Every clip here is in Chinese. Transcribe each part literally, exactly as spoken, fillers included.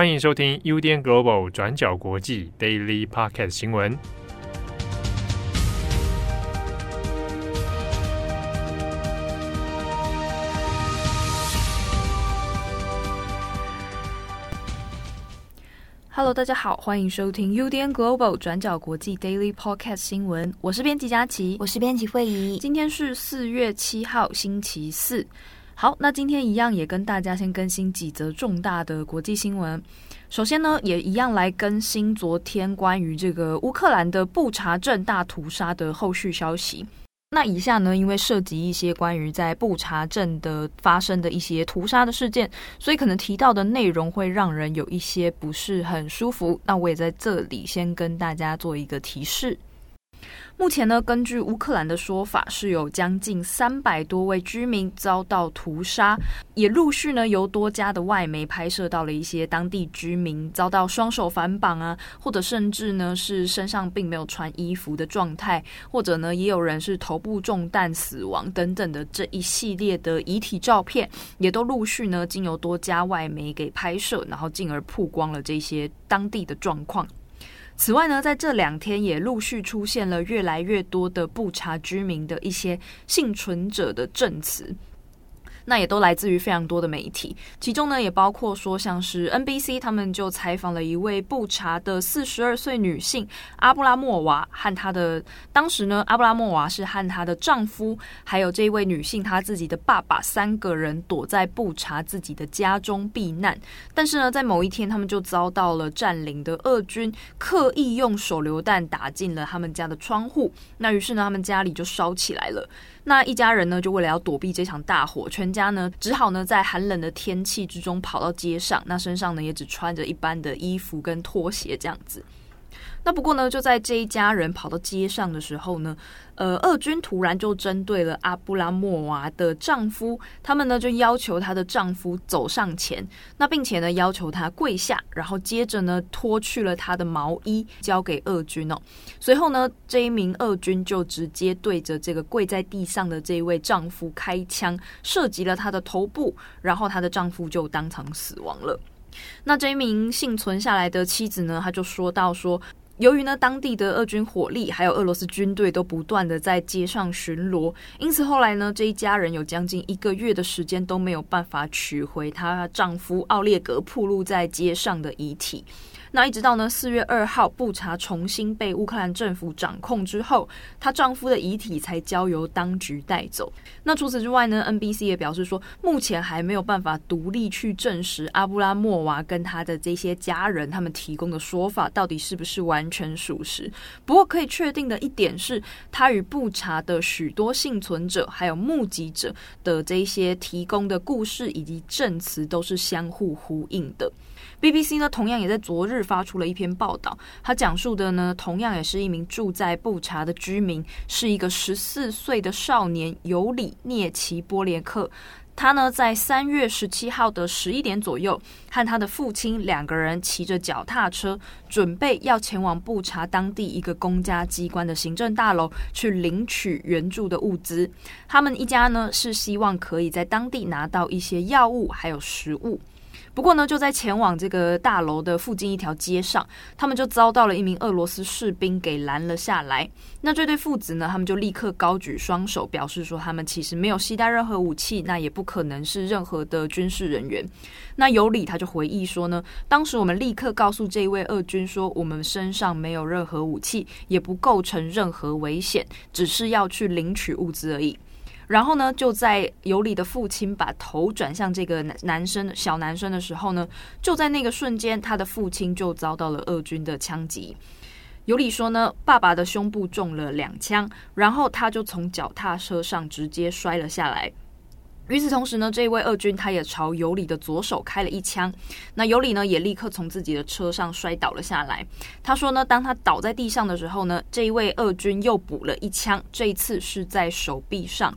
欢迎收听 U D N Global 转角国际 Daily Podcast 新闻。Hello， 大家好，欢迎收听 U D N Global 转角国际 Daily Podcast 新闻。我是编辑佳琪，我是编辑慧仪。今天是四月七号，星期四。好，那今天一样也跟大家先更新几则重大的国际新闻。首先呢，也一样来更新昨天关于这个乌克兰的布查镇大屠杀的后续消息。那以下呢，因为涉及一些关于在布查镇的发生的一些屠杀的事件，所以可能提到的内容会让人有一些不是很舒服，那我也在这里先跟大家做一个提示。目前呢，根据乌克兰的说法，是有将近三百多位居民遭到屠杀，也陆续呢由多家的外媒拍摄到了一些当地居民遭到双手反绑啊，或者甚至呢是身上并没有穿衣服的状态，或者呢也有人是头部中弹死亡等等的这一系列的遗体照片，也都陆续呢经由多家外媒给拍摄，然后进而曝光了这些当地的状况。此外呢，在这两天也陆续出现了越来越多的布查居民的一些幸存者的证词，那也都来自于非常多的媒体，其中呢也包括说像是 N B C 他们就采访了一位布查的四十二岁女性阿布拉莫娃，和她的当时呢阿布拉莫娃是和她的丈夫还有这一位女性她自己的爸爸三个人躲在布查自己的家中避难，但是呢在某一天他们就遭到了占领的俄军刻意用手榴弹打进了他们家的窗户，那于是呢他们家里就烧起来了，那一家人呢就为了要躲避这场大火，全家呢只好呢在寒冷的天气之中跑到街上，那身上呢也只穿着一般的衣服跟拖鞋这样子。那不过呢，就在这一家人跑到街上的时候呢，呃，俄军突然就针对了阿布拉莫娃的丈夫，他们呢就要求她的丈夫走上前，那并且呢要求她跪下，然后接着呢脱去了她的毛衣交给俄军哦。随后呢，这一名俄军就直接对着这个跪在地上的这一位丈夫开枪，射击了他的头部，然后她的丈夫就当场死亡了。那这一名幸存下来的妻子呢，她就说到说，由于呢当地的俄军火力还有俄罗斯军队都不断的在街上巡逻，因此后来呢这一家人有将近一个月的时间都没有办法取回她丈夫奥列格暴露在街上的遗体。那一直到呢四月二号布查重新被乌克兰政府掌控之后，她丈夫的遗体才交由当局带走。那除此之外呢 N B C 也表示说，目前还没有办法独立去证实阿布拉莫娃跟她的这些家人他们提供的说法到底是不是完全属实，不过可以确定的一点是，她与布查的许多幸存者还有目击者的这些提供的故事以及证词都是相互呼应的。B B C 呢同样也在昨日发出了一篇报道，他讲述的呢同样也是一名住在布查的居民，是一个十四岁的少年尤里涅奇波列克，他呢在三月十七号的十一点左右和他的父亲两个人骑着脚踏车准备要前往布查当地一个公家机关的行政大楼去领取援助的物资，他们一家呢是希望可以在当地拿到一些药物还有食物，不过呢就在前往这个大楼的附近一条街上，他们就遭到了一名俄罗斯士兵给拦了下来，那这对父子呢他们就立刻高举双手表示说他们其实没有携带任何武器，那也不可能是任何的军事人员。那尤里他就回忆说呢，当时我们立刻告诉这位俄军说我们身上没有任何武器，也不构成任何危险，只是要去领取物资而已。然后呢就在尤里的父亲把头转向这个男生小男生的时候呢，就在那个瞬间他的父亲就遭到了俄军的枪击。尤里说呢，爸爸的胸部中了两枪，然后他就从脚踏车上直接摔了下来。与此同时呢，这一位俄军他也朝尤里的左手开了一枪，那尤里呢也立刻从自己的车上摔倒了下来。他说呢，当他倒在地上的时候呢，这一位俄军又补了一枪，这一次是在手臂上。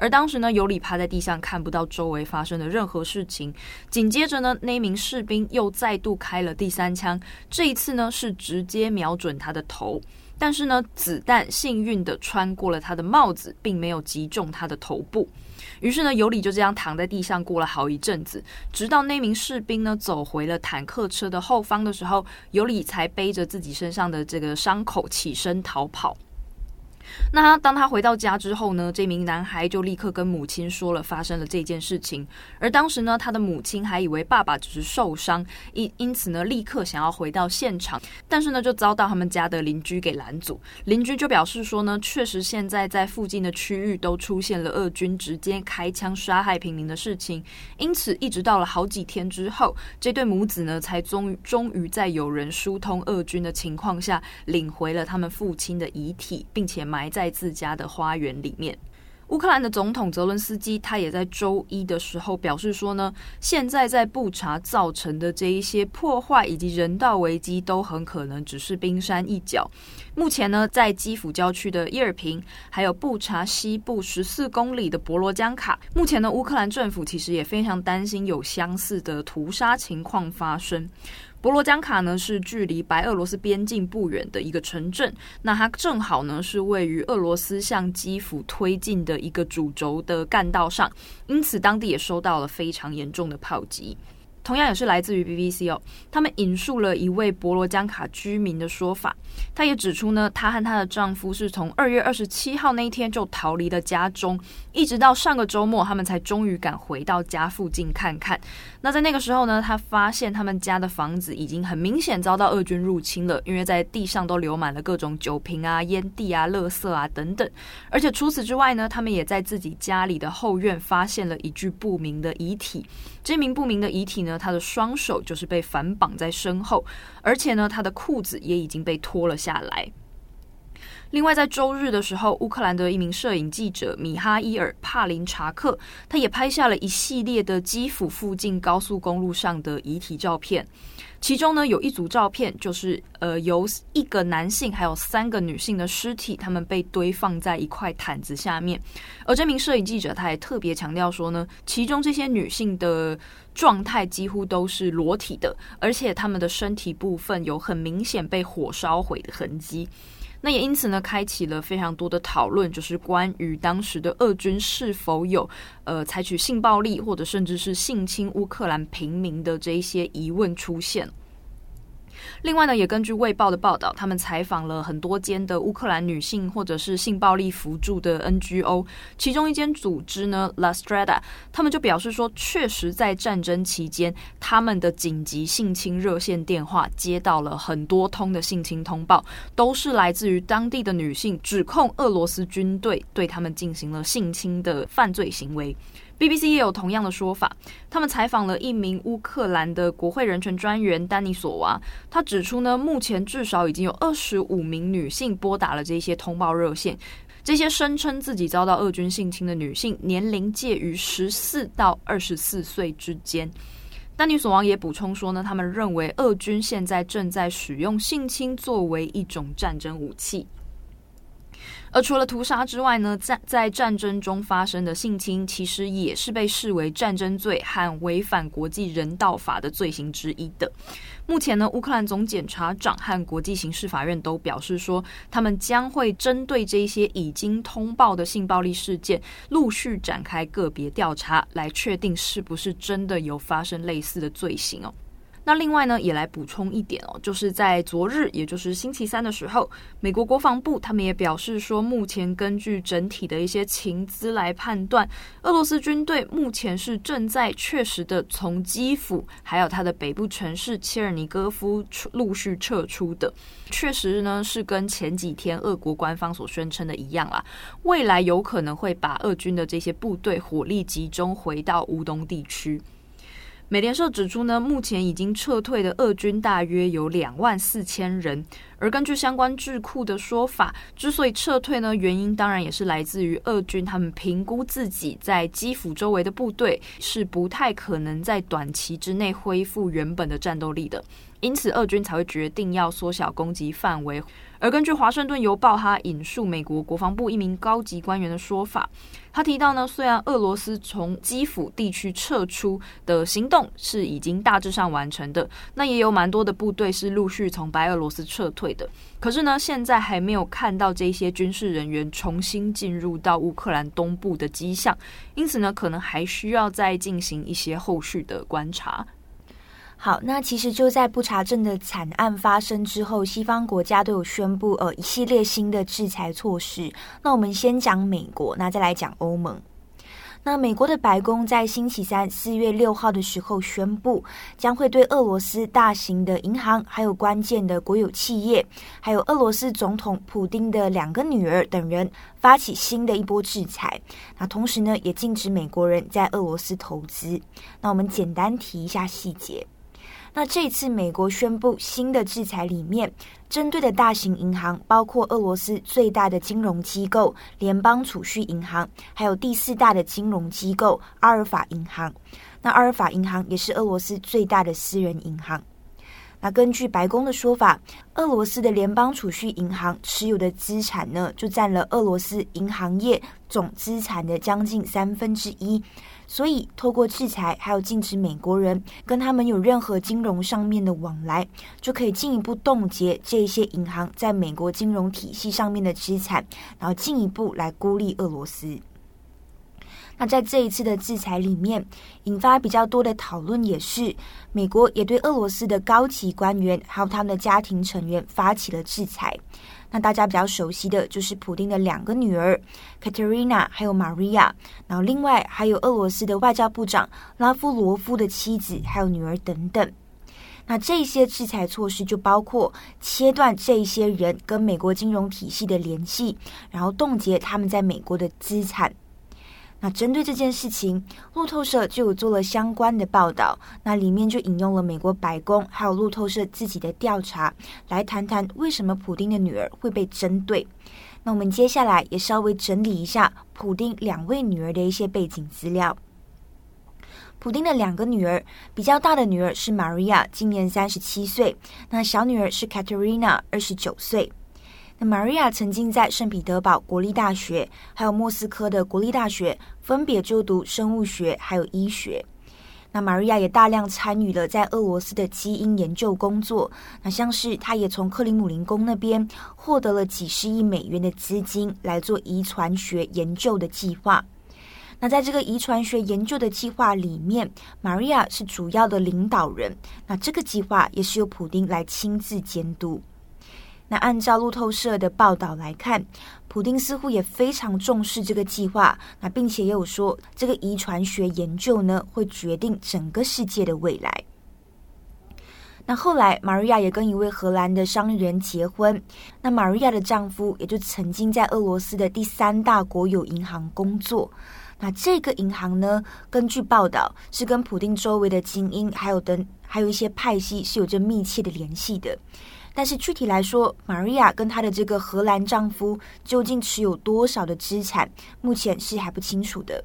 而当时呢，尤里趴在地上看不到周围发生的任何事情。紧接着呢，那名士兵又再度开了第三枪，这一次呢是直接瞄准他的头，但是呢，子弹幸运的穿过了他的帽子，并没有击中他的头部。于是呢，尤里就这样躺在地上过了好一阵子，直到那名士兵呢走回了坦克车的后方的时候，尤里才背着自己身上的这个伤口起身逃跑。那当他回到家之后呢，这名男孩就立刻跟母亲说了发生了这件事情，而当时呢，他的母亲还以为爸爸只是受伤，因此呢立刻想要回到现场，但是呢就遭到他们家的邻居给拦阻。邻居就表示说呢，确实现在在附近的区域都出现了俄军直接开枪杀害平民的事情，因此一直到了好几天之后，这对母子呢才终于终于在有人疏通俄军的情况下领回了他们父亲的遗体，并且买埋在自家的花园里面。乌克兰的总统泽伦斯基他也在周一的时候表示说呢，现在在布查造成的这一些破坏以及人道危机都很可能只是冰山一角。目前呢，在基辅郊区的伊尔平还有布查西部十四公里的博罗江卡，目前呢，乌克兰政府其实也非常担心有相似的屠杀情况发生。博罗江卡呢是距离白俄罗斯边境不远的一个城镇，那它正好呢是位于俄罗斯向基辅推进的一个主轴的干道上，因此当地也收到了非常严重的炮击。同样也是来自于 B B C 哦，他们引述了一位博罗江卡居民的说法，他也指出呢，他和他的丈夫是从二月二十七号那一天就逃离了家中，一直到上个周末他们才终于敢回到家附近看看。那在那个时候呢，他发现他们家的房子已经很明显遭到俄军入侵了，因为在地上都流满了各种酒瓶啊、烟蒂啊、垃圾啊等等。而且除此之外呢，他们也在自己家里的后院发现了一具不明的遗体，这名不明的遗体呢，他的双手就是被反绑在身后，而且呢，他的裤子也已经被脱了下来。另外在周日的时候，乌克兰的一名摄影记者米哈伊尔·帕林查克，他也拍下了一系列的基辅附近高速公路上的遗体照片，其中呢有一组照片就是呃由一个男性还有三个女性的尸体，他们被堆放在一块毯子下面。而这名摄影记者他也特别强调说呢，其中这些女性的状态几乎都是裸体的，而且他们的身体部分有很明显被火烧毁的痕迹。那也因此呢，开启了非常多的讨论，就是关于当时的俄军是否有呃采取性暴力或者甚至是性侵乌克兰平民的这一些疑问出现。另外呢，也根据卫报的报道，他们采访了很多间的乌克兰女性或者是性暴力扶助的 N G O， 其中一间组织呢 La Strada， 他们就表示说，确实在战争期间，他们的紧急性侵热线电话接到了很多通的性侵通报，都是来自于当地的女性指控俄罗斯军队对他们进行了性侵的犯罪行为。B B C 也有同样的说法，他们采访了一名乌克兰的国会人权专员丹尼索娃，他指出呢，目前至少已经有二十五名女性拨打了这些通报热线，这些声称自己遭到俄军性侵的女性年龄介于十四到二十四岁之间。丹尼索娃也补充说呢，他们认为俄军现在正在使用性侵作为一种战争武器。而除了屠杀之外呢，在在战争中发生的性侵其实也是被视为战争罪和违反国际人道法的罪行之一的。目前呢，乌克兰总检察长和国际刑事法院都表示说，他们将会针对这些已经通报的性暴力事件陆续展开个别调查，来确定是不是真的有发生类似的罪行哦。那另外呢，也来补充一点哦，就是在昨日，也就是星期三的时候，美国国防部他们也表示说，目前根据整体的一些情资来判断，俄罗斯军队目前是正在确实的从基辅还有它的北部城市切尔尼戈夫陆续撤出的，确实呢是跟前几天俄国官方所宣称的一样啦，未来有可能会把俄军的这些部队火力集中回到乌东地区。美联社指出呢，目前已经撤退的俄军大约有两万四千人，而根据相关智库的说法，之所以撤退呢，原因当然也是来自于俄军他们评估自己在基辅周围的部队是不太可能在短期之内恢复原本的战斗力的，因此俄军才会决定要缩小攻击范围。而根据华盛顿邮报，他引述美国国防部一名高级官员的说法，他提到呢，虽然俄罗斯从基辅地区撤出的行动是已经大致上完成的，那也有蛮多的部队是陆续从白俄罗斯撤退，退的。可是呢，现在还没有看到这些军事人员重新进入到乌克兰东部的迹象，因此呢，可能还需要再进行一些后续的观察。好，那其实就在不查证的惨案发生之后，西方国家都有宣布呃一系列新的制裁措施。那我们先讲美国，那再来讲欧盟。那美国的白宫在星期三四月六号的时候宣布，将会对俄罗斯大型的银行还有关键的国有企业，还有俄罗斯总统普丁的两个女儿等人发起新的一波制裁。那同时呢，也禁止美国人在俄罗斯投资。那我们简单提一下细节。那这次美国宣布新的制裁里面，针对的大型银行包括俄罗斯最大的金融机构联邦储蓄银行，还有第四大的金融机构阿尔法银行。那阿尔法银行也是俄罗斯最大的私人银行。那根据白宫的说法，俄罗斯的联邦储蓄银行持有的资产呢，就占了俄罗斯银行业总资产的将近三分之一。所以透过制裁还有禁止美国人跟他们有任何金融上面的往来，就可以进一步冻结这些银行在美国金融体系上面的资产，然后进一步来孤立俄罗斯。那在这一次的制裁里面，引发比较多的讨论也是，美国也对俄罗斯的高级官员还有他们的家庭成员发起了制裁。那大家比较熟悉的就是普丁的两个女儿 Katerina 还有 Maria， 然后另外还有俄罗斯的外交部长拉夫罗夫的妻子还有女儿等等。那这些制裁措施就包括切断这些人跟美国金融体系的联系，然后冻结他们在美国的资产。那针对这件事情，路透社就有做了相关的报道，那里面就引用了美国白宫还有路透社自己的调查，来谈谈为什么普丁的女儿会被针对。那我们接下来也稍微整理一下普丁两位女儿的一些背景资料。普丁的两个女儿，比较大的女儿是 Maria， 今年三十七岁，那小女儿是 Katerina， 二十九岁。那 Maria 曾经在圣彼得堡国立大学还有莫斯科的国立大学分别就读生物学还有医学。那 Maria 也大量参与了在俄罗斯的基因研究工作，那像是她也从克里姆林宫那边获得了几十亿美元的资金来做遗传学研究的计划。那在这个遗传学研究的计划里面， Maria 是主要的领导人，那这个计划也是由普丁来亲自监督。那按照路透社的报道来看，普丁似乎也非常重视这个计划，那并且也有说，这个遗传学研究呢，会决定整个世界的未来。那后来 Maria 也跟一位荷兰的商人结婚，那 Maria 的丈夫也就曾经在俄罗斯的第三大国有银行工作。那这个银行呢，根据报道是跟普丁周围的精英还有等还有一些派系是有着密切的联系的。但是具体来说， Maria 跟她的这个荷兰丈夫究竟持有多少的资产，目前是还不清楚的。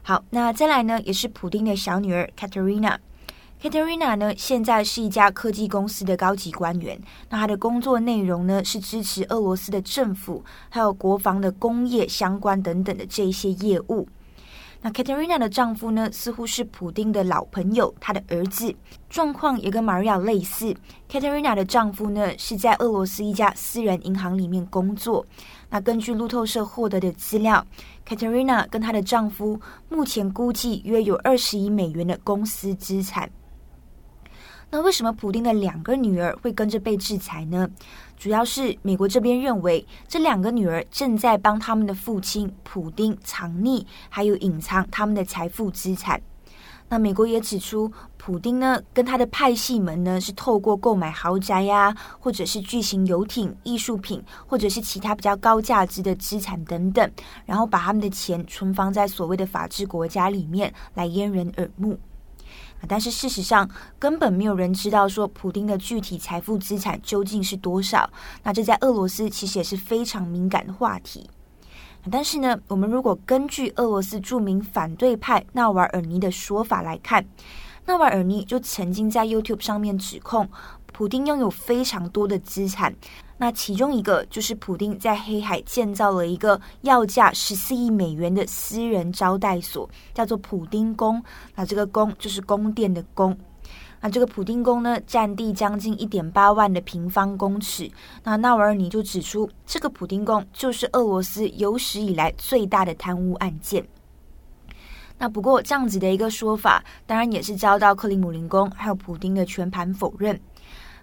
好，那再来呢，也是普丁的小女儿 Katerina。Katerina 呢，现在是一家科技公司的高级官员。那她的工作内容呢，是支持俄罗斯的政府，还有国防的工业相关等等的这一些业务。那 Katerina 的丈夫呢，似乎是普丁的老朋友，他的儿子，状况也跟 Maria 类似。Katerina 的丈夫呢，是在俄罗斯一家私人银行里面工作。那根据路透社获得的资料， Katerina 跟她的丈夫目前估计约有二十亿美元的公司资产。那为什么普丁的两个女儿会跟着被制裁呢？主要是美国这边认为，这两个女儿正在帮他们的父亲普丁藏匿，还有隐藏他们的财富资产。那美国也指出，普丁呢跟他的派系们呢是透过购买豪宅呀、啊，或者是巨型游艇、艺术品，或者是其他比较高价值的资产等等，然后把他们的钱存放在所谓的法治国家里面来掩人耳目。但是事实上，根本没有人知道说普丁的具体财富资产究竟是多少。那这在俄罗斯其实也是非常敏感的话题。但是呢，我们如果根据俄罗斯著名反对派纳瓦尔尼的说法来看，纳瓦尔尼就曾经在 YouTube 上面指控普丁拥有非常多的资产。那其中一个就是普丁在黑海建造了一个要价十四亿美元的私人招待所，叫做普丁宫。那这个宫就是宫殿的宫。那这个普丁宫呢，占地将近 一点八万的平方公尺。那纳瓦尔尼就指出，这个普丁宫就是俄罗斯有史以来最大的贪污案件。那不过这样子的一个说法，当然也是遭到克里姆林宫还有普丁的全盘否认。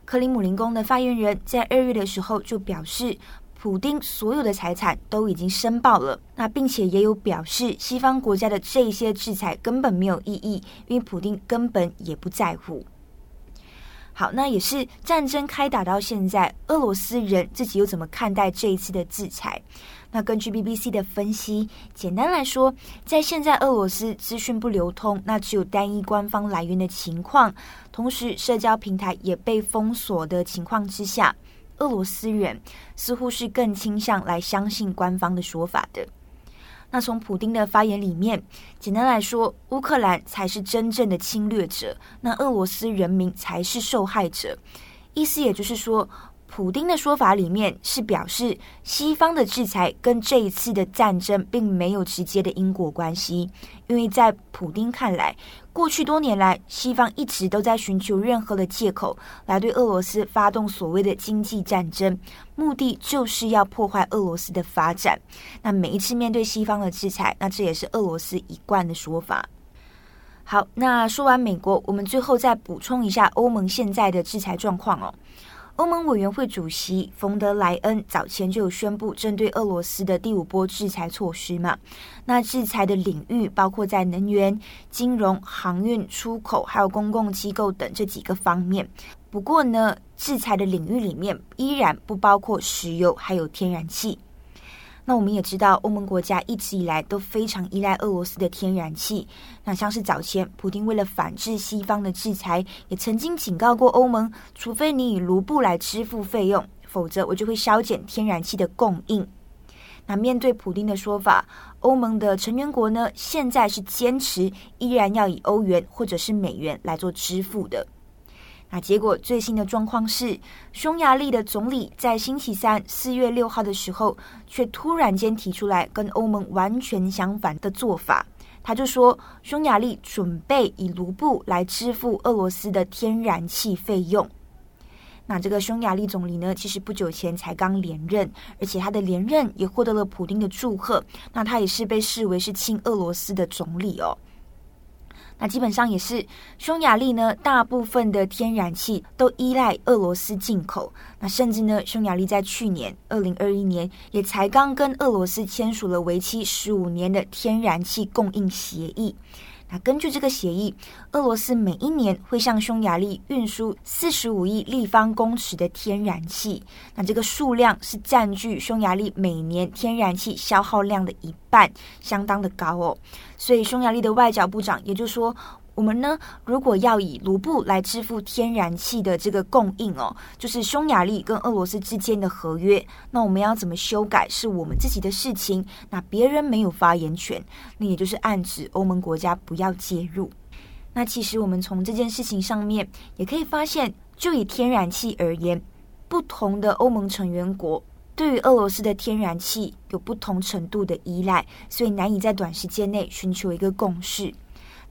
克里姆林宫的发言人在二月的时候就表示，普丁所有的财产都已经申报了，那并且也有表示，西方国家的这些制裁根本没有意义，因为普丁根本也不在乎。好，那也是战争开打到现在，俄罗斯人自己又怎么看待这一次的制裁？那根据 B B C 的分析，简单来说，在现在俄罗斯资讯不流通，那只有单一官方来源的情况，同时社交平台也被封锁的情况之下，俄罗斯人似乎是更倾向来相信官方的说法的。那从普丁的发言里面，简单来说，乌克兰才是真正的侵略者，那俄罗斯人民才是受害者。意思也就是说，普丁的说法里面是表示，西方的制裁跟这一次的战争并没有直接的因果关系，因为在普丁看来，过去多年来，西方一直都在寻求任何的借口来对俄罗斯发动所谓的经济战争，目的就是要破坏俄罗斯的发展。那每一次面对西方的制裁，那这也是俄罗斯一贯的说法。好，那说完美国，我们最后再补充一下欧盟现在的制裁状况哦。欧盟委员会主席冯德莱恩早前就有宣布针对俄罗斯的第五波制裁措施嘛，那制裁的领域包括在能源、金融、航运、出口还有公共机构等这几个方面。不过呢，制裁的领域里面依然不包括石油还有天然气。那我们也知道，欧盟国家一直以来都非常依赖俄罗斯的天然气。那像是早前普丁为了反制西方的制裁，也曾经警告过欧盟，除非你以卢布来支付费用，否则我就会削减天然气的供应。那面对普丁的说法，欧盟的成员国呢，现在是坚持依然要以欧元或者是美元来做支付的。那结果最新的状况是，匈牙利的总理在星期三四月六号的时候，却突然间提出来跟欧盟完全相反的做法。他就说，匈牙利准备以卢布来支付俄罗斯的天然气费用。那这个匈牙利总理呢，其实不久前才刚连任，而且他的连任也获得了普丁的祝贺。那他也是被视为是亲俄罗斯的总理哦。那基本上也是匈牙利呢，大部分的天然气都依赖俄罗斯进口。那甚至呢，匈牙利在去年二零二一年也才刚跟俄罗斯签署了为期十五年的天然气供应协议。那根据这个协议，俄罗斯每一年会向匈牙利运输四十五亿立方公尺的天然气。那这个数量是占据匈牙利每年天然气消耗量的一半，相当的高哦。所以匈牙利的外交部长也就说，我们呢，如果要以卢布来支付天然气的这个供应哦，就是匈牙利跟俄罗斯之间的合约，那我们要怎么修改是我们自己的事情，那别人没有发言权。那也就是暗指欧盟国家不要介入。那其实我们从这件事情上面也可以发现，就以天然气而言，不同的欧盟成员国对于俄罗斯的天然气有不同程度的依赖，所以难以在短时间内寻求一个共识。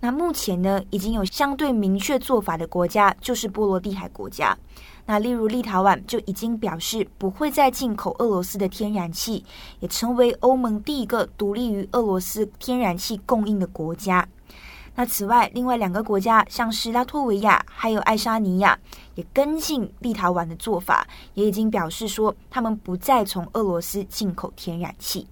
那目前呢，已经有相对明确做法的国家就是波罗的海国家。那例如立陶宛就已经表示不会再进口俄罗斯的天然气，也成为欧盟第一个独立于俄罗斯天然气供应的国家。那此外，另外两个国家像是拉脱维亚还有爱沙尼亚也跟进立陶宛的做法，也已经表示说他们不再从俄罗斯进口天然气。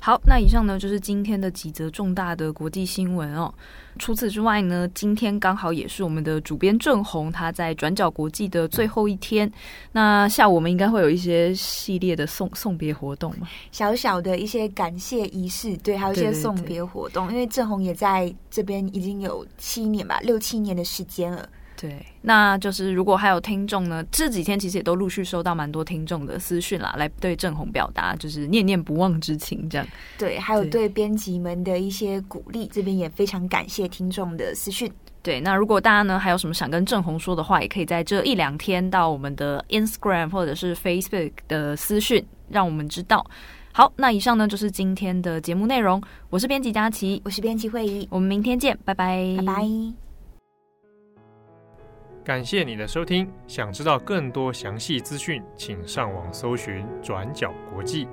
好，那以上呢就是今天的几则重大的国际新闻哦。除此之外呢，今天刚好也是我们的主编郑红他在转角国际的最后一天。那下午我们应该会有一些系列的送送别活动嘛，小小的一些感谢仪式，对，还有一些送别活动。对对对，因为郑红也在这边已经有七年吧，六七年的时间了。对，那就是如果还有听众呢，这几天其实也都陆续收到蛮多听众的私讯啦，来对郑红表达就是念念不忘之情这样。对，还有对编辑们的一些鼓励，这边也非常感谢听众的私讯。对，那如果大家呢还有什么想跟郑红说的话，也可以在这一两天到我们的 Instagram 或者是 Facebook 的私讯让我们知道。好，那以上呢就是今天的节目内容。我是编辑佳琪，我是编辑慧仪，我们明天见，拜拜，拜拜。感谢你的收听，想知道更多详细资讯，请上网搜寻转角国际。